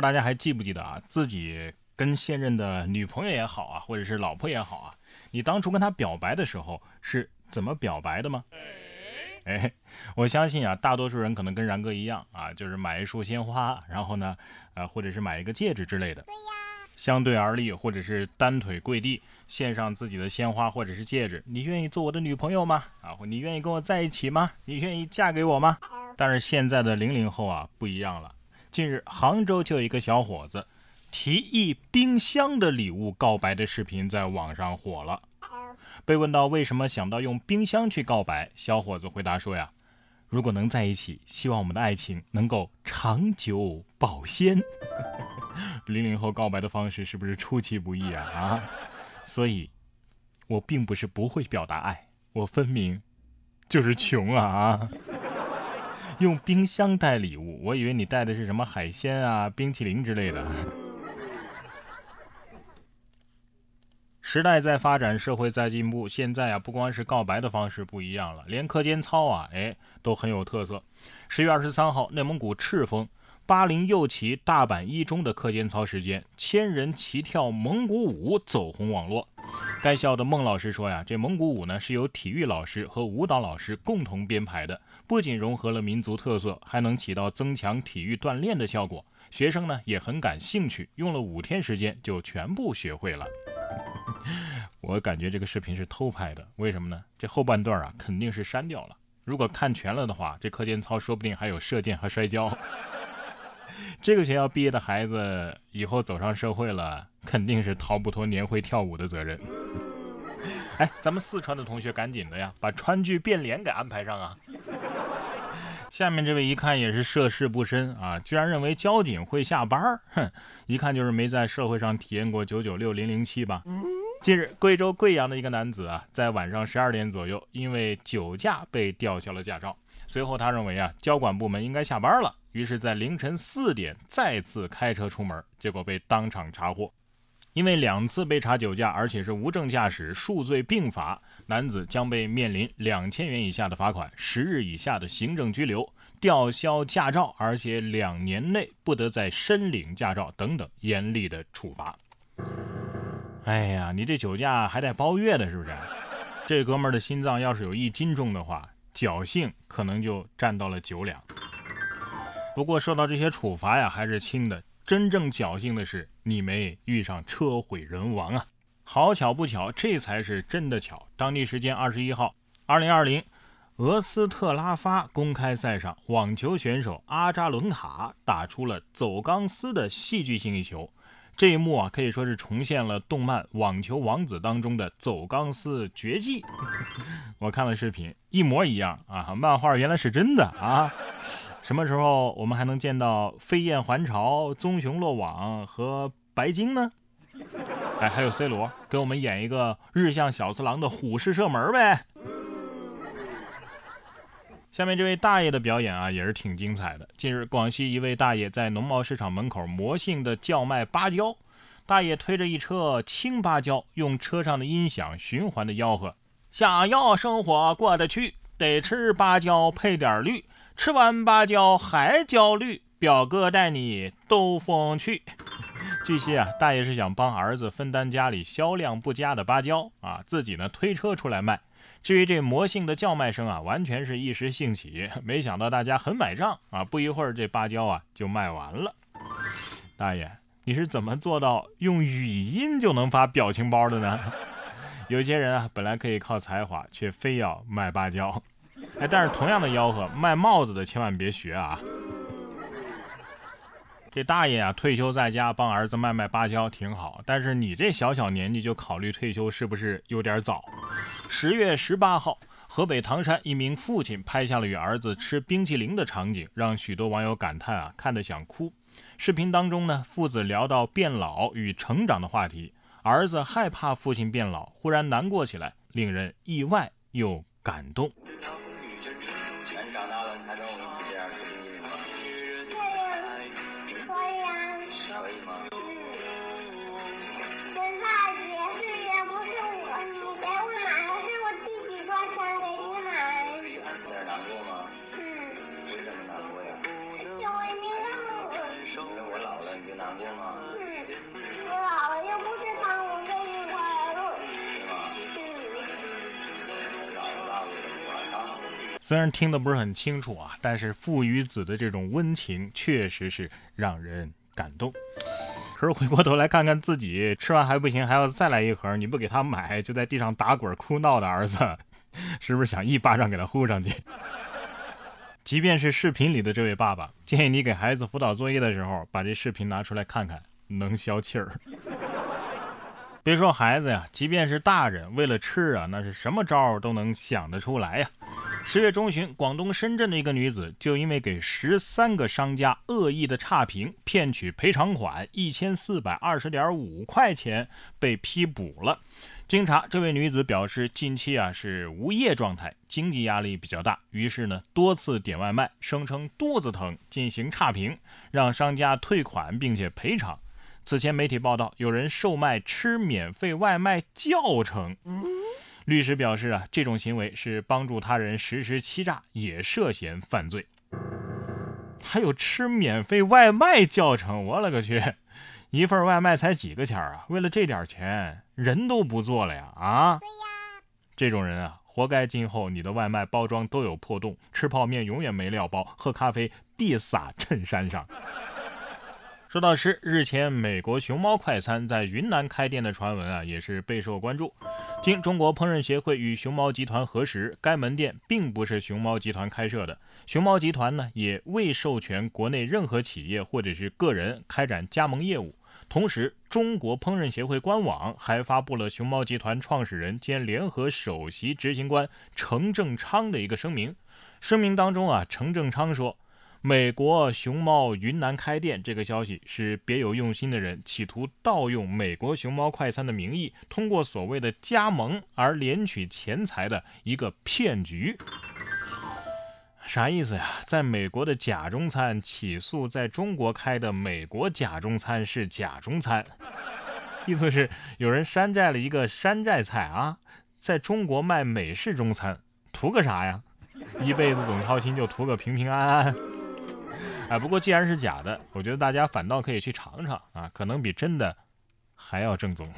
不知道大家还记不记得啊，自己跟现任的女朋友也好啊，或者是老婆也好啊，你当初跟她表白的时候是怎么表白的吗？哎，我相信啊，大多数人可能跟然哥一样啊，就是买一束鲜花，然后呢，或者是买一个戒指之类的。对呀。相对而立，或者是单腿跪地，献上自己的鲜花或者是戒指。你愿意做我的女朋友吗？啊，你愿意跟我在一起吗？你愿意嫁给我吗？但是现在的00后啊，不一样了。近日，杭州就有一个小伙子提议冰箱的礼物告白的视频在网上火了。被问到为什么想到用冰箱去告白，小伙子回答说呀，如果能在一起，希望我们的爱情能够长久保鲜。00后告白的方式是不是出其不意啊？所以我并不是不会表达爱，我分明就是穷啊。用冰箱带礼物，我以为你带的是什么海鲜啊、冰淇淋之类的。时代在发展，社会在进步，现在啊，不光是告白的方式不一样了，连课间操啊，都很有特色。10月23号，内蒙古赤峰80右旗大阪一中的课间操时间，1000人齐跳蒙古舞走红网络。该校的孟老师说呀，这蒙古舞呢是由体育老师和舞蹈老师共同编排的，不仅融合了民族特色，还能起到增强体育锻炼的效果。学生呢也很感兴趣，用了5天时间就全部学会了。我感觉这个视频是偷拍的，为什么呢？这后半段啊肯定是删掉了，如果看全了的话，这课间操说不定还有射箭和摔跤。这个学校毕业的孩子以后走上社会了，肯定是逃不脱年会跳舞的责任。哎，咱们四川的同学赶紧的呀，把川剧变脸给安排上啊。下面这位一看也是涉世不深啊，居然认为交警会下班，哼，一看就是没在社会上体验过996、007吧。近日，贵州贵阳的一个男子啊，在晚上12点左右，因为酒驾被吊销了驾照。随后他认为啊，交管部门应该下班了，于是在凌晨4点再次开车出门，结果被当场查获。因为2次被查酒驾，而且是无证驾驶，数罪并罚，男子将被面临2000元以下的罚款、10日以下的行政拘留、吊销驾照，而且2年内不得再申领驾照等等严厉的处罚。哎呀，你这酒驾还带包月的，是不是？这哥们儿的心脏要是有1斤重的话，侥幸可能就占到了9两。不过受到这些处罚呀，还是轻的。真正侥幸的是你没遇上车毁人亡啊，好巧不巧，这才是真的巧。当地时间21号，2020俄斯特拉发公开赛上，网球选手阿扎伦卡打出了走钢丝的戏剧性一球。这一幕啊，可以说是重现了动漫《网球王子》当中的走钢丝绝技。我看了视频，一模一样啊，漫画原来是真的啊。什么时候我们还能见到飞燕还巢、棕熊落网和白鲸呢？哎，还有 C 罗给我们演一个日向小次郎的虎式射门呗。下面这位大爷的表演啊也是挺精彩的。近日，广西一位大爷在农贸市场门口魔性的叫卖芭蕉，大爷推着一车青芭蕉，用车上的音响循环的吆喝，想要生活过得去，得吃芭蕉配点绿，吃完芭蕉还焦虑，表哥带你兜风去。这些啊，大爷是想帮儿子分担家里销量不佳的芭蕉啊，自己呢推车出来卖。至于这魔性的叫卖声啊，完全是一时兴起，没想到大家很买账啊，不一会儿这芭蕉啊就卖完了。大爷，你是怎么做到用语音就能发表情包的呢？有些人啊，本来可以靠才华，却非要卖芭蕉。哎，但是同样的吆喝，卖帽子的千万别学啊！这大爷啊，退休在家帮儿子卖芭蕉挺好，但是你这小小年纪就考虑退休，是不是有点早？10月18号，河北唐山一名父亲拍下了与儿子吃冰淇淋的场景，让许多网友感叹啊，看得想哭。视频当中呢，父子聊到变老与成长的话题，儿子害怕父亲变老，忽然难过起来，令人意外又感动。难过吗？我又不是贪污被你拐了。对吧？虽然听得不是很清楚啊，但是父与子的这种温情确实是让人感动。可是回过头来看看自己，吃完还不行，还要再来一盒，你不给他买，就在地上打滚哭闹的儿子，是不是想一巴掌给他呼上去？即便是视频里的这位爸爸，建议你给孩子辅导作业的时候，把这视频拿出来看看，能消气儿。别说孩子呀，即便是大人，为了吃啊，那是什么招都能想得出来呀。10月中旬，广东深圳的一个女子就因为给13个商家恶意的差评，骗取赔偿款1420.5块钱，被批捕了。经查，这位女子表示近期是无业状态，经济压力比较大，于是呢多次点外卖，声称肚子疼进行差评，让商家退款并且赔偿。此前媒体报道有人售卖吃免费外卖教程。律师表示这种行为是帮助他人实施欺诈，也涉嫌犯罪。还有吃免费外卖教程，我勒个去！一份外卖才几个钱啊？为了这点钱，人都不做了呀！啊，对呀，这种人活该今后你的外卖包装都有破洞，吃泡面永远没料包，喝咖啡必洒衬衫上。说到吃，日前美国熊猫快餐在云南开店的传闻也是备受关注。经中国烹饪协会与熊猫集团核实，该门店并不是熊猫集团开设的，熊猫集团呢也未授权国内任何企业或者是个人开展加盟业务。同时，中国烹饪协会官网还发布了熊猫集团创始人兼联合首席执行官程正昌的一个声明。声明当中程正昌说，美国熊猫云南开店这个消息是别有用心的人企图盗用美国熊猫快餐的名义，通过所谓的加盟而敛取钱财的一个骗局。啥意思呀？在美国的假中餐起诉在中国开的美国假中餐是假中餐，意思是有人山寨了一个山寨菜在中国卖美式中餐，图个啥呀？一辈子总操心，就图个平平安安。不过既然是假的，我觉得大家反倒可以去尝尝可能比真的还要正宗。